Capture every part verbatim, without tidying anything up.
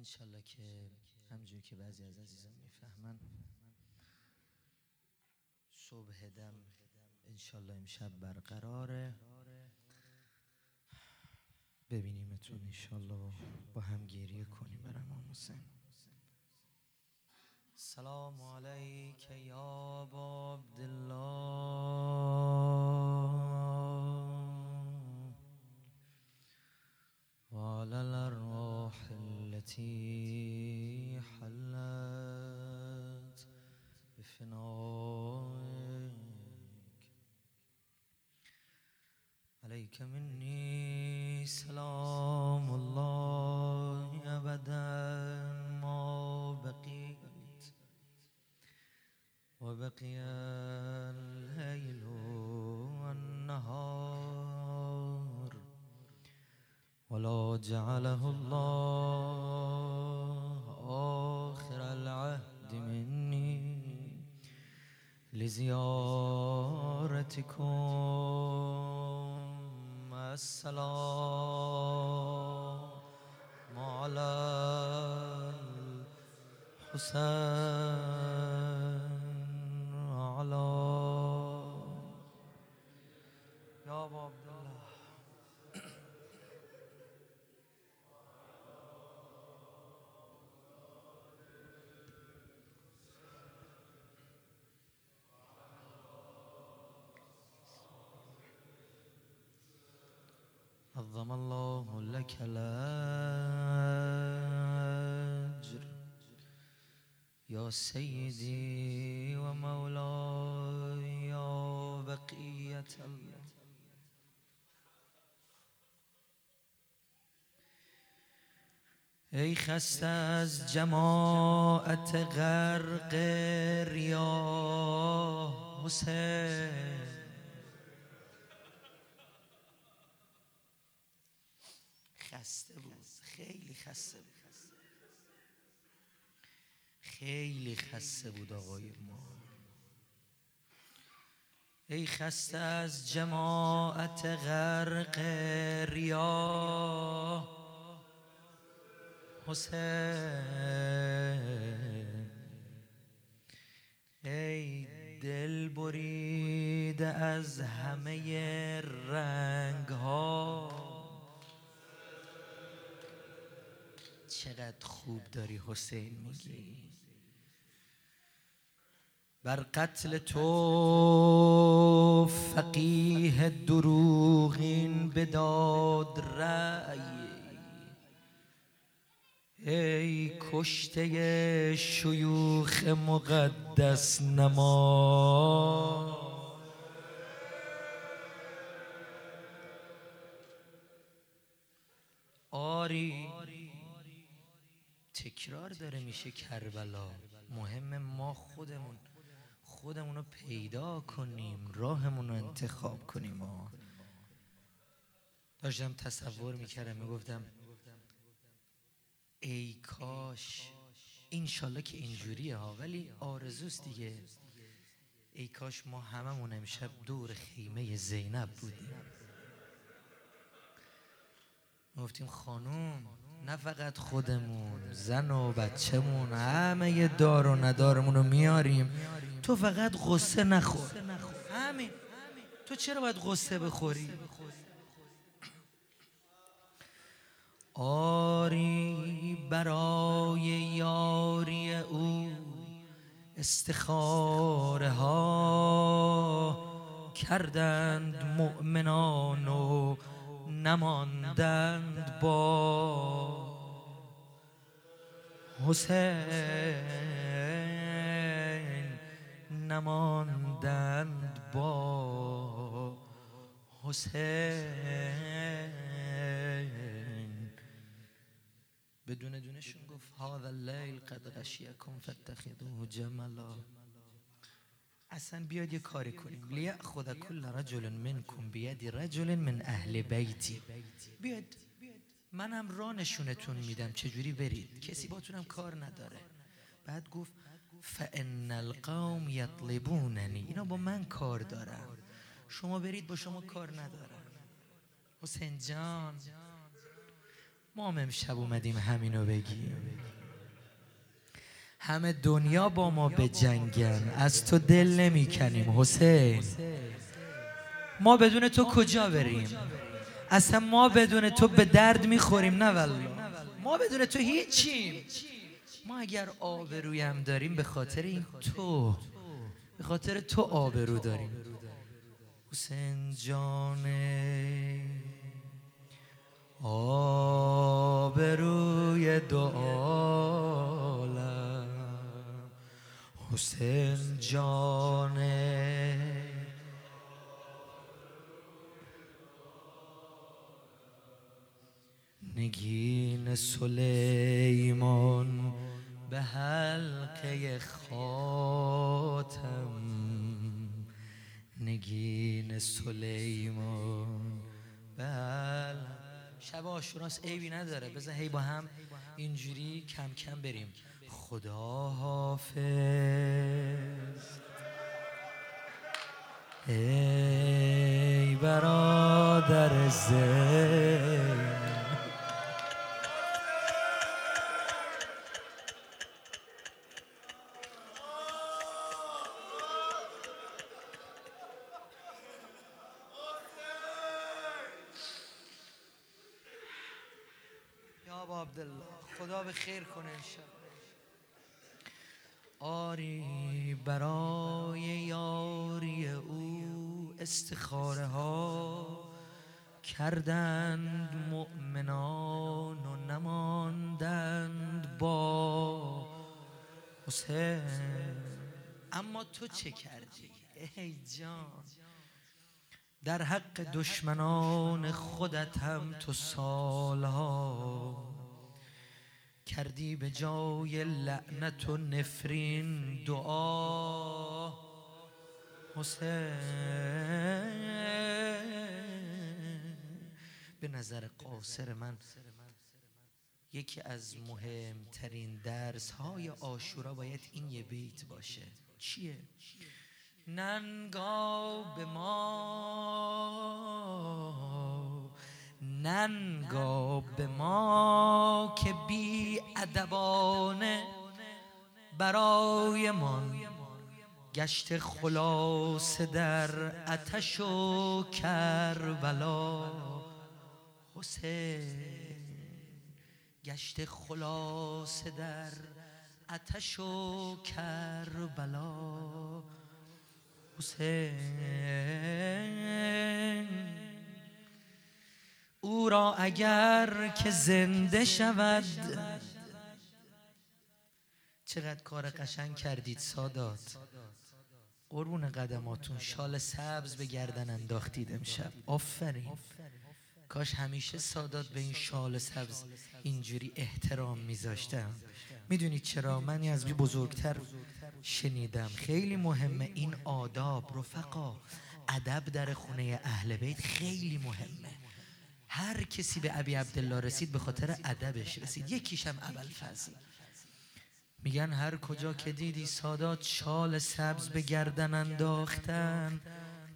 انشالله که همجور که بعضی از عزیزان میفهمن صبح دم انشالله امشب برقراره. ببینیمتون انشالله با هم گریه کنیم برام آموزن. سلام علیک یا ابا عبدالله و علی الارواح التي حلت بفنائك. عليك مني سلام الله أبدا ما بقيت وبقي الليل والنهار ولا جعله الله آخر العهد مني لزيارتكم. السلام على الحسين وعلى يا أبا عبد الله. عظم الله لك الأجر يا سيدي ومولاي يا بقية الله. ای خسته از جماعت غرق ریا حسین، خسته بود، خیلی خسته بود، خیلی خسته بود آقای ما. ای خسته از جماعت غرق ریا حسین، ای دل بریده از همه رنگ ها. چقدر خوب داری حسین میگی. بر قتل تو فقیه دروغین بداد رأی، ای کشته شیوخ مقدس نما. آری تکرار داره میشه کربلا. مهم ما خودمون خودمون رو پیدا کنیم، راهمون رو انتخاب کنیم. ما داشتم تصور میکردم میگفتم ای کاش، انشالله که اینجوریه ها، ولی آرزوست دیگه، ای کاش ما هممون امشب دور خیمه زینب بودیم، میگفتیم خانوم، نه فقط خودمون، زن و بچه‌مون، همه یه دار و ندارمون رو میاریم، تو فقط غصه نخور. همین. تو چرا باید غصه بخوری؟ آری برای یاری او استخاره ها کردند مؤمنان و نماندند با حسین، نماندند با حسین. بدون دونشون گفت هذا اللیل قد غشیکم فاتخذوه جملا. اصلا بیاد یه کاری کنیم، لیأخذ کل رجل منکم بید رجل من اهل بیتی. بیاد منم را نشونتون میدم چجوری برید، کسی باتونم کار نداره. بعد گفت فان القوم یطلبوننی، اینا با من کار دارن، شما برید با شما کار ندارن. حسین جان ما امشب اومدیم همینو بگیم. همه دنیا با ما بجنگن، از تو دل نمیکنیم حسین. ما بدون تو کجا بریم؟ اصلا ما بدون تو به درد میخوریم. نه والله، ما بدون تو هیچیم. ما اگر آبرویم داریم به خاطر این تو، به خاطر تو آبرو داریم. حسین جان آبروی دو عالم، حسین جان نگین سلیمان به حلقه خاتم، نگین سلیمان به حلقه. شب عاشوراست، عیبی نداره، بزن هی با هم اینجوری کم کم بریم. خدا حافظ ای برادر زین. خدا به خیر کنه انشاءالله. آری برای یاری او استخاره ها کردند مؤمنان و نماندند با حسین. اما تو چه کردی ای جان؟ در حق دشمنان خودت هم تو سالها کردی به جای لعنت و نفرین دعا. حسین به نظر قاصر من یکی از مهمترین درس های عاشورا باید این یه بیت باشه. چیه؟ ننگا به ما، ننگا به ما که بی ادبانه برای ما گشت خلاص در آتش و کربلا. حسین گشت خلاص در آتش و کربلا. حسین او را اگر که زنده شود. چقدر کار قشنگ کردید سادات، قربون قدماتون. شال سبز به گردن انداختید امشب، آفرین. کاش همیشه سادات به این شال سبز اینجوری احترام میذاشتم. میدونید چرا؟ من از بی بزرگتر شنیدم خیلی مهمه این آداب رفقا. ادب در خونه اهل بیت خیلی مهمه. هر کسی به ابی عبدالله رسید به خاطر ادبش رسید. یکیشم ابوالفضل. میگن هر کجا که دیدی سادات شال سبز به گردن انداختن،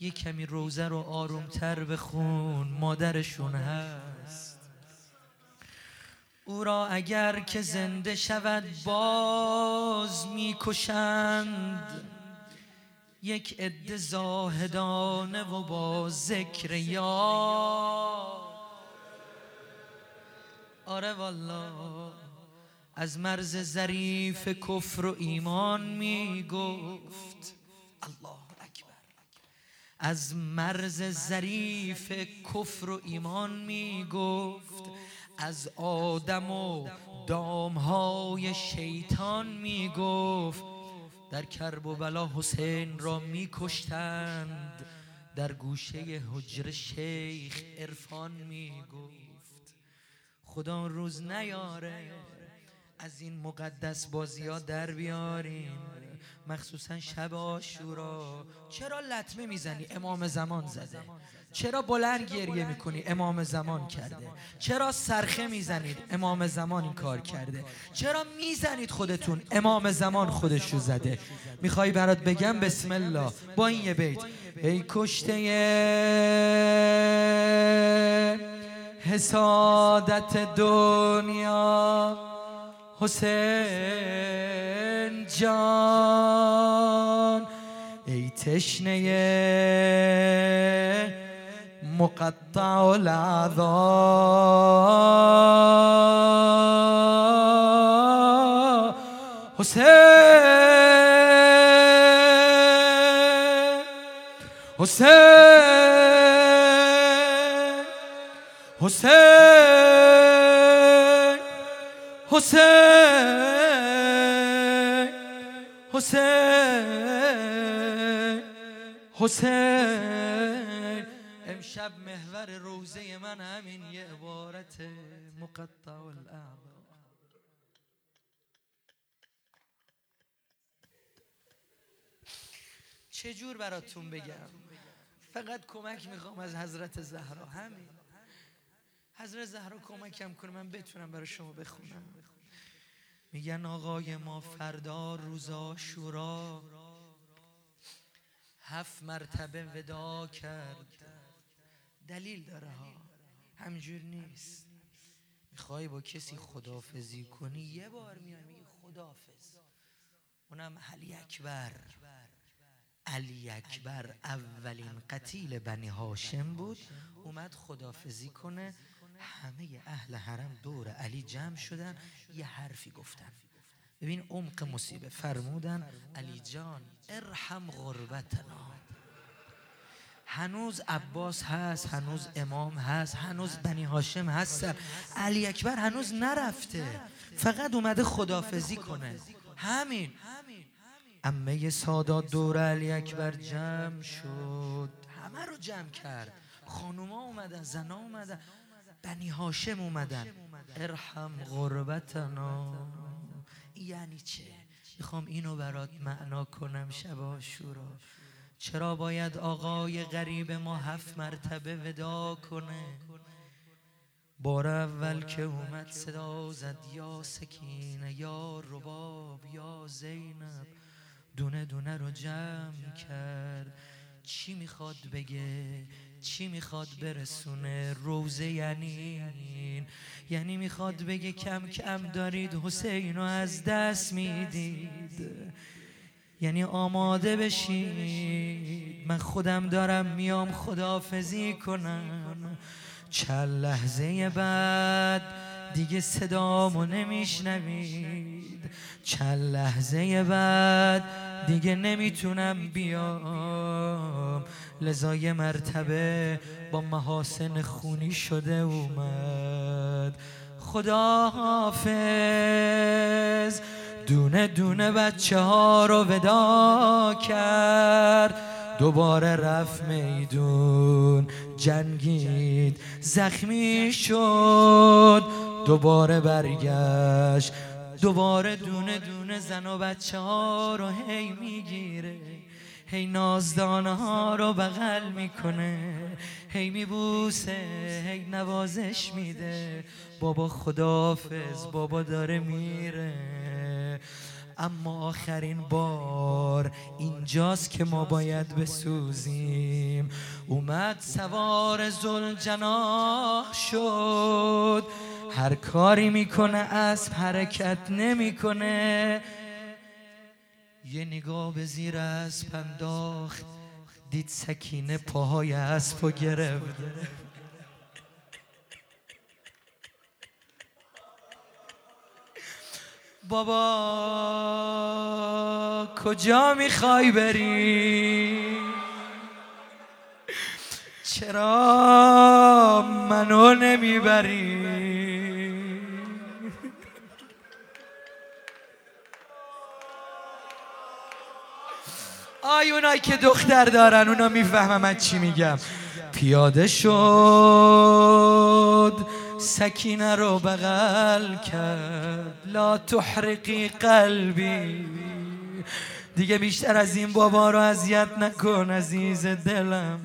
یک کمی روزه رو آرومتر بخون، مادرشون هست. او را اگر که زنده شود باز میکشند، یک عده زاهدانه و با ذکر یار. آره والله، از مرز ظریف کفر و ایمان میگفت. الله اکبر، از مرز ظریف کفر و ایمان میگفت، از آدم و دامهای شیطان میگفت. در کرب و بلا حسین را میکشتند، در گوشه حجره شیخ عرفان میگفت. خدا روز نیاره از این مقدس بازی ها در بیاریم، مخصوصا شب عاشورا. چرا لطمه میزنی؟ امام زمان زده. چرا بلند گریه میکنی؟ امام زمان کرده. چرا سرخه میزنید؟ امام زمان این کار کرده. چرا میزنید خودتون؟ امام زمان خودشو زده. میخوای برات بگم؟ بسم الله با این یه بیت. ای کشته حسادت دنیا حسین جان، ای تشنه مقطع الاعضا حسین حسین حسین حسین حسین حسین. امشب محور روزه من همین یه عبارت مقطع الاعضا. چجور براتون بگم؟ فقط کمک میخوام از حضرت زهرا، همین حضرت زهرا کمکم کنه من بتونم برای شما بخونم. میگن آقای ما فردا روز عاشورا هفت مرتبه وداع کرد. دلیل داره ها، همجور نیست. میخوای با کسی خداحافظی کنی یه بار میای میگی خداحافظ، اونم علی اکبر. علی اکبر اولین قتیل بنی هاشم بود، اومد خداحافظی کنه، همه اهل حرم دور علی جمع شدن، یه حرفی گفتن. ببین عمق مصیبه، فرمودن علی جان ارحم غربتنا. هنوز عباس هست، هنوز امام هست، هنوز بنی هاشم هست، علی اکبر هنوز نرفته، فقط اومده خداحافظی کنه، همین. عمه سادات دور علی اکبر جمع شد، همه رو جمع کرد، خانوما اومدن، زنا اومدن، بنی هاشم اومدن. ارحم غربتنا یعنی چه؟ میخوام اینو برات معنا کنم شب عاشورا. چرا باید آقای غریب ما هفت مرتبه وداع کنه؟ بار اول که اومد صدا زد یا سکینه یا رباب یا زینب، دونه دونه رو جمع کرد. چی میخواد بگه؟ چی میخواد برسونه؟ روزه یعنی یعنی میخواد بگه کم کم دارید حسین رو از دست میدید، یعنی آماده بشید، من خودم دارم میام خداحافظی کنم. چند لحظه بعد دیگه صدامو نمیشنوید، چند لحظه بعد دیگه نمیتونم بیام، لذا یه مرتبه با محاسن خونی شده اومد خداحافظ. دونه دونه بچه ها رو وداع کرد، دوباره رفت میدون جنگید، زخمی شد، دوباره برگشت، دوباره دونه دونه زن و بچه ها رو هی میگیره، هی نازدانه ها رو بغل میکنه، هی میبوسه، هی نوازش میده، بابا خداحافظ، بابا داره میره. اما آخرین بار اینجاست که ما باید بسوزیم. اومد سوار ذوالجناح شد، هر کاری میکنه اسب حرکت نمیکنه، یه نگاه به زیر اسب انداخت، دید سکینه پاهای اسبو گرفت. بابا کجا میخوای بری؟ چرا منو نمیبری؟ آی اونایی که دختر دارن اونا میفهمن من چی میگم. پیاده شد، سکینه رو بغل کرد، لا تحرقی قلبی، دیگه بیشتر از این بابا رو اذیت نکن عزیز دلم.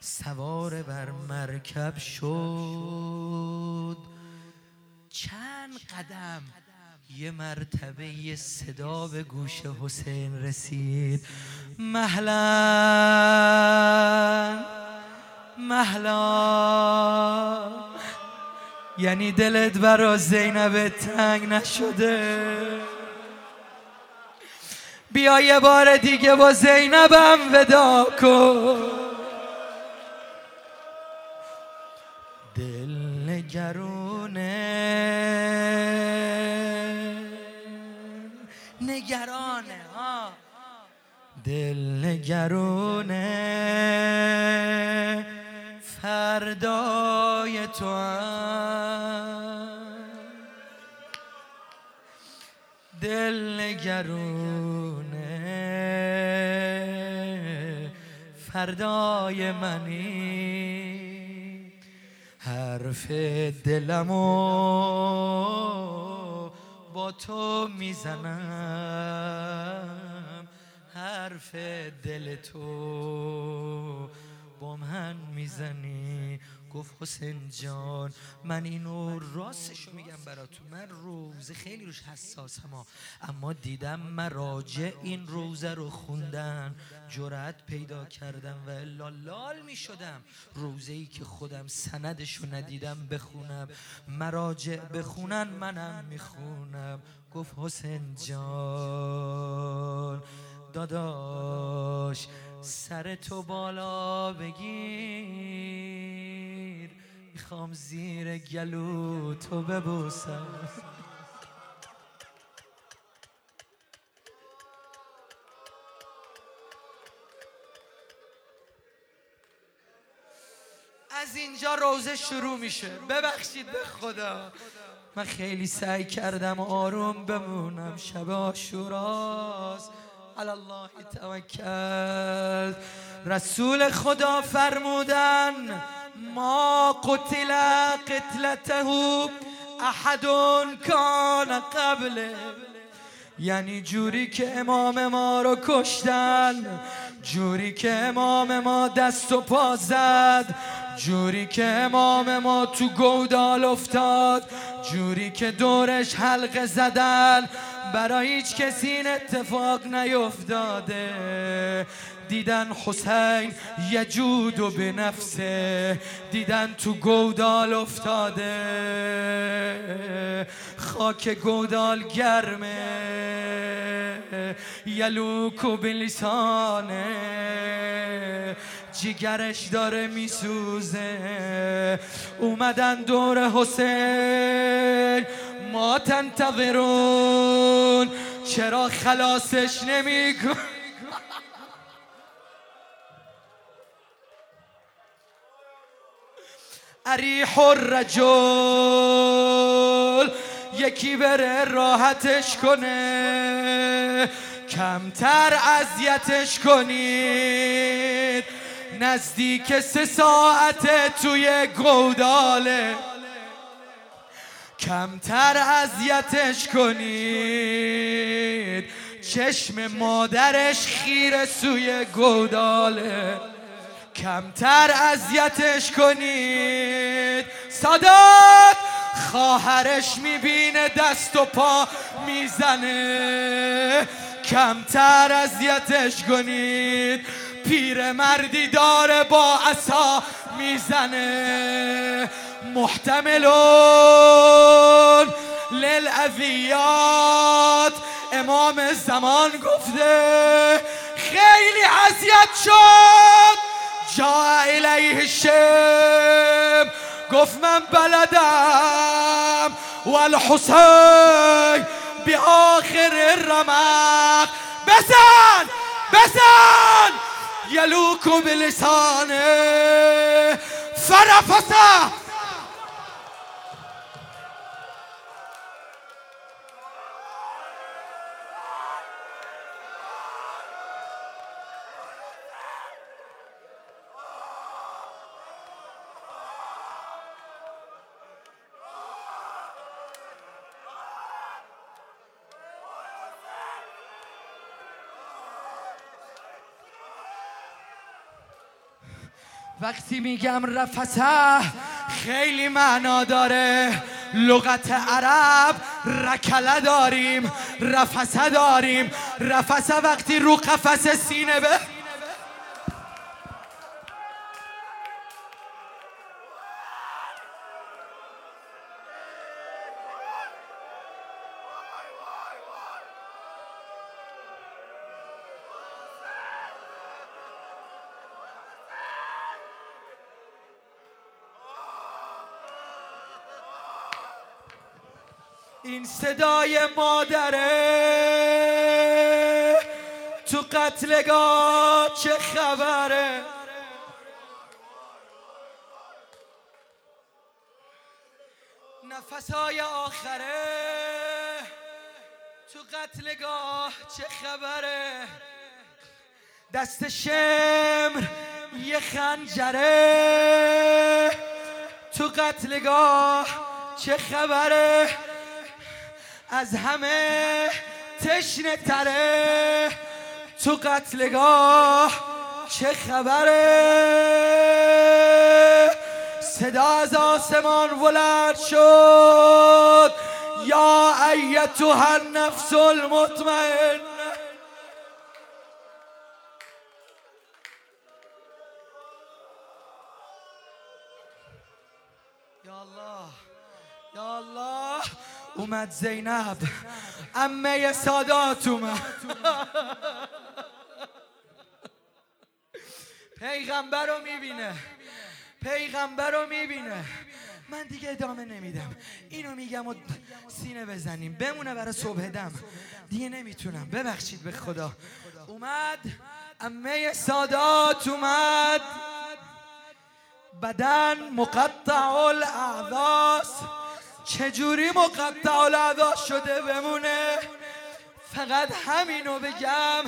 سوار بر مرکب شد، چند قدم یه مرتبه یه صدا به گوش حسین رسید، مهلا مهلا یعنی دلت برا زینب تنگ نشده؟ بیا یه بار دیگه با زینبم ودا کن. دل نگرانه، نگرانه ها، دل نگرانه فردای تو هم، دل نگرانه فردای منی. حرف دلمو با تو میزنم، حرف دل تو با من میزنی. گفت حسین جان من اینو راستشو میگم براتون، من روزه خیلی روش حساسم ها، اما دیدم مراجع این روزه رو خوندن، جرأت پیدا کردم و الا لال میشدم. روزه‌ای که خودم سندشو ندیدم بخونم، مراجع بخونن منم میخونم. گفت حسین جان داداش سر تو بالا بگیر، میخوام زیر گلو تو ببوسم. از اینجا روزه شروع میشه. ببخشید به خدا من خیلی سعی کردم آروم بمونم، شب عاشوراست، علی الله توکل. رسول خدا فرمودن ما قتل قتلته احد کان قبله، یعنی جوری که امام ما رو کشتن، جوری که امام ما دست و پا زد، جوری که امام ما تو گودال افتاد، جوری که دورش حلقه زدن، برای هیچ کسی این اتفاق نیفتاده. دیدن حسین یجود و به نفسه، دیدن تو گودال افتاده، خاک گودال گرمه، یلوک و به لسانه، جیگرش داره میسوزه. اومدن دور حسین، ما تنتظرون، چرا خلاصش نمیکن؟ اریح الرجل، یکی بره راحتش کنه، کمتر اذیتش کنید، نزدیک سه ساعته توی گوداله، کمتر اذیتش کنید، چشم مادرش خیره سوی گوداله، کمتر اذیتش کنید. صادق خواهرش میبینه دست و پا میزنه، کمتر اذیتش کنید. پیرمردی داره با عصا میزنه، محتملون للعذیات، امام زمان گفته خیلی اذیت شد. جا الیه الشیب، گفت من بلدم و الحسین به آخر رمق، بزن بزن یلوکو به لسانه فرفسه. وقتی میگم رفسه خیلی معنا داره، لغت عرب رکله داریم، رفسه داریم. رفسه وقتی رو قفسه سینه به این صدای مادره تو قتلگاه چه خبره؟ نفسای آخره تو قتلگاه چه خبره؟ دست شمر یه خنجره تو قتلگاه چه خبره؟ از همه تشنه تره تو قتلگاه چه خبره؟ صدا از آسمان بلند شد یا ایتها النفس المطمئنه. یا الله یا الله، اومد زینب عمه سادات، اومد پیغمبر رو میبینه، پیغمبر رو میبینه. من دیگه ادامه نمیدم، اینو میگم و سینه بزنیم بمونه برای صبح دم، دیگه نمیتونم، ببخشید به خدا. اومد عمه سادات، اومد بدن مقطع الاعضاست. چجوری مقطع الاعضا شده؟ بمونه فقط همینو بگم،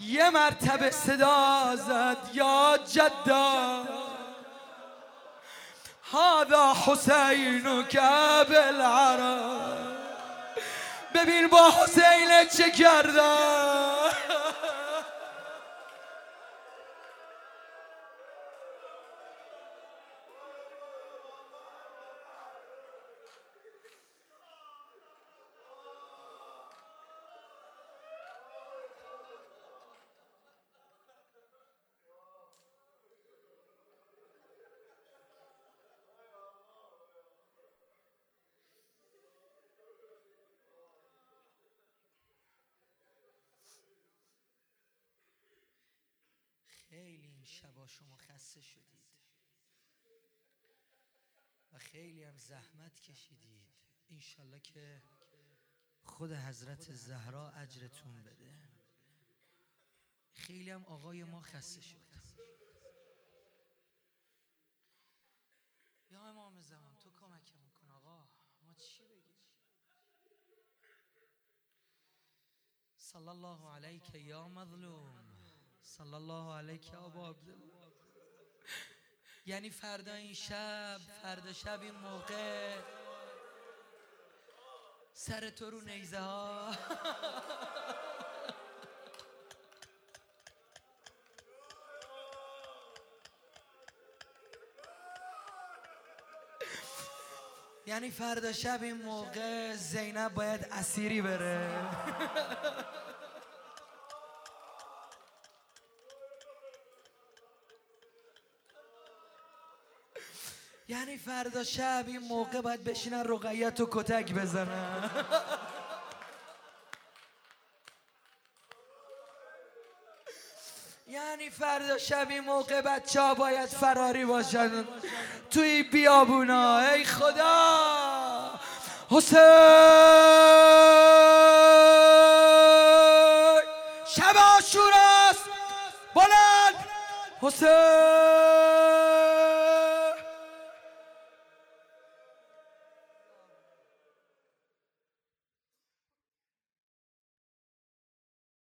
یه مرتبه صدا زد یا جدا هذا حسینک بالعرب. ببین با حسین چه کردن. خیلی این شبا شما خسته شدید و خیلی هم زحمت کشیدید، انشالله که خود حضرت زهرا اجرتون بده. خیلی هم آقای ما خسته شد. یا امام زمان تو کمکمون کن آقا، ما چی بگیم؟ صلی الله علیک یا مظلوم، صلی الله علیک ابا عبدالله. یعنی فردا این شب، فردا شب این موقع سر تو رو نیزه ها. یعنی فردا شب این موقع زینب باید اسیری بره. یعنی فردا شب این موقع باید بشینن رقیه تو کتک بزنن. یعنی فردا شب این موقع بچه ها باید فراری باشن توی بیابونا. ای خدا حسین، شب عاشوراست، بلند حسین.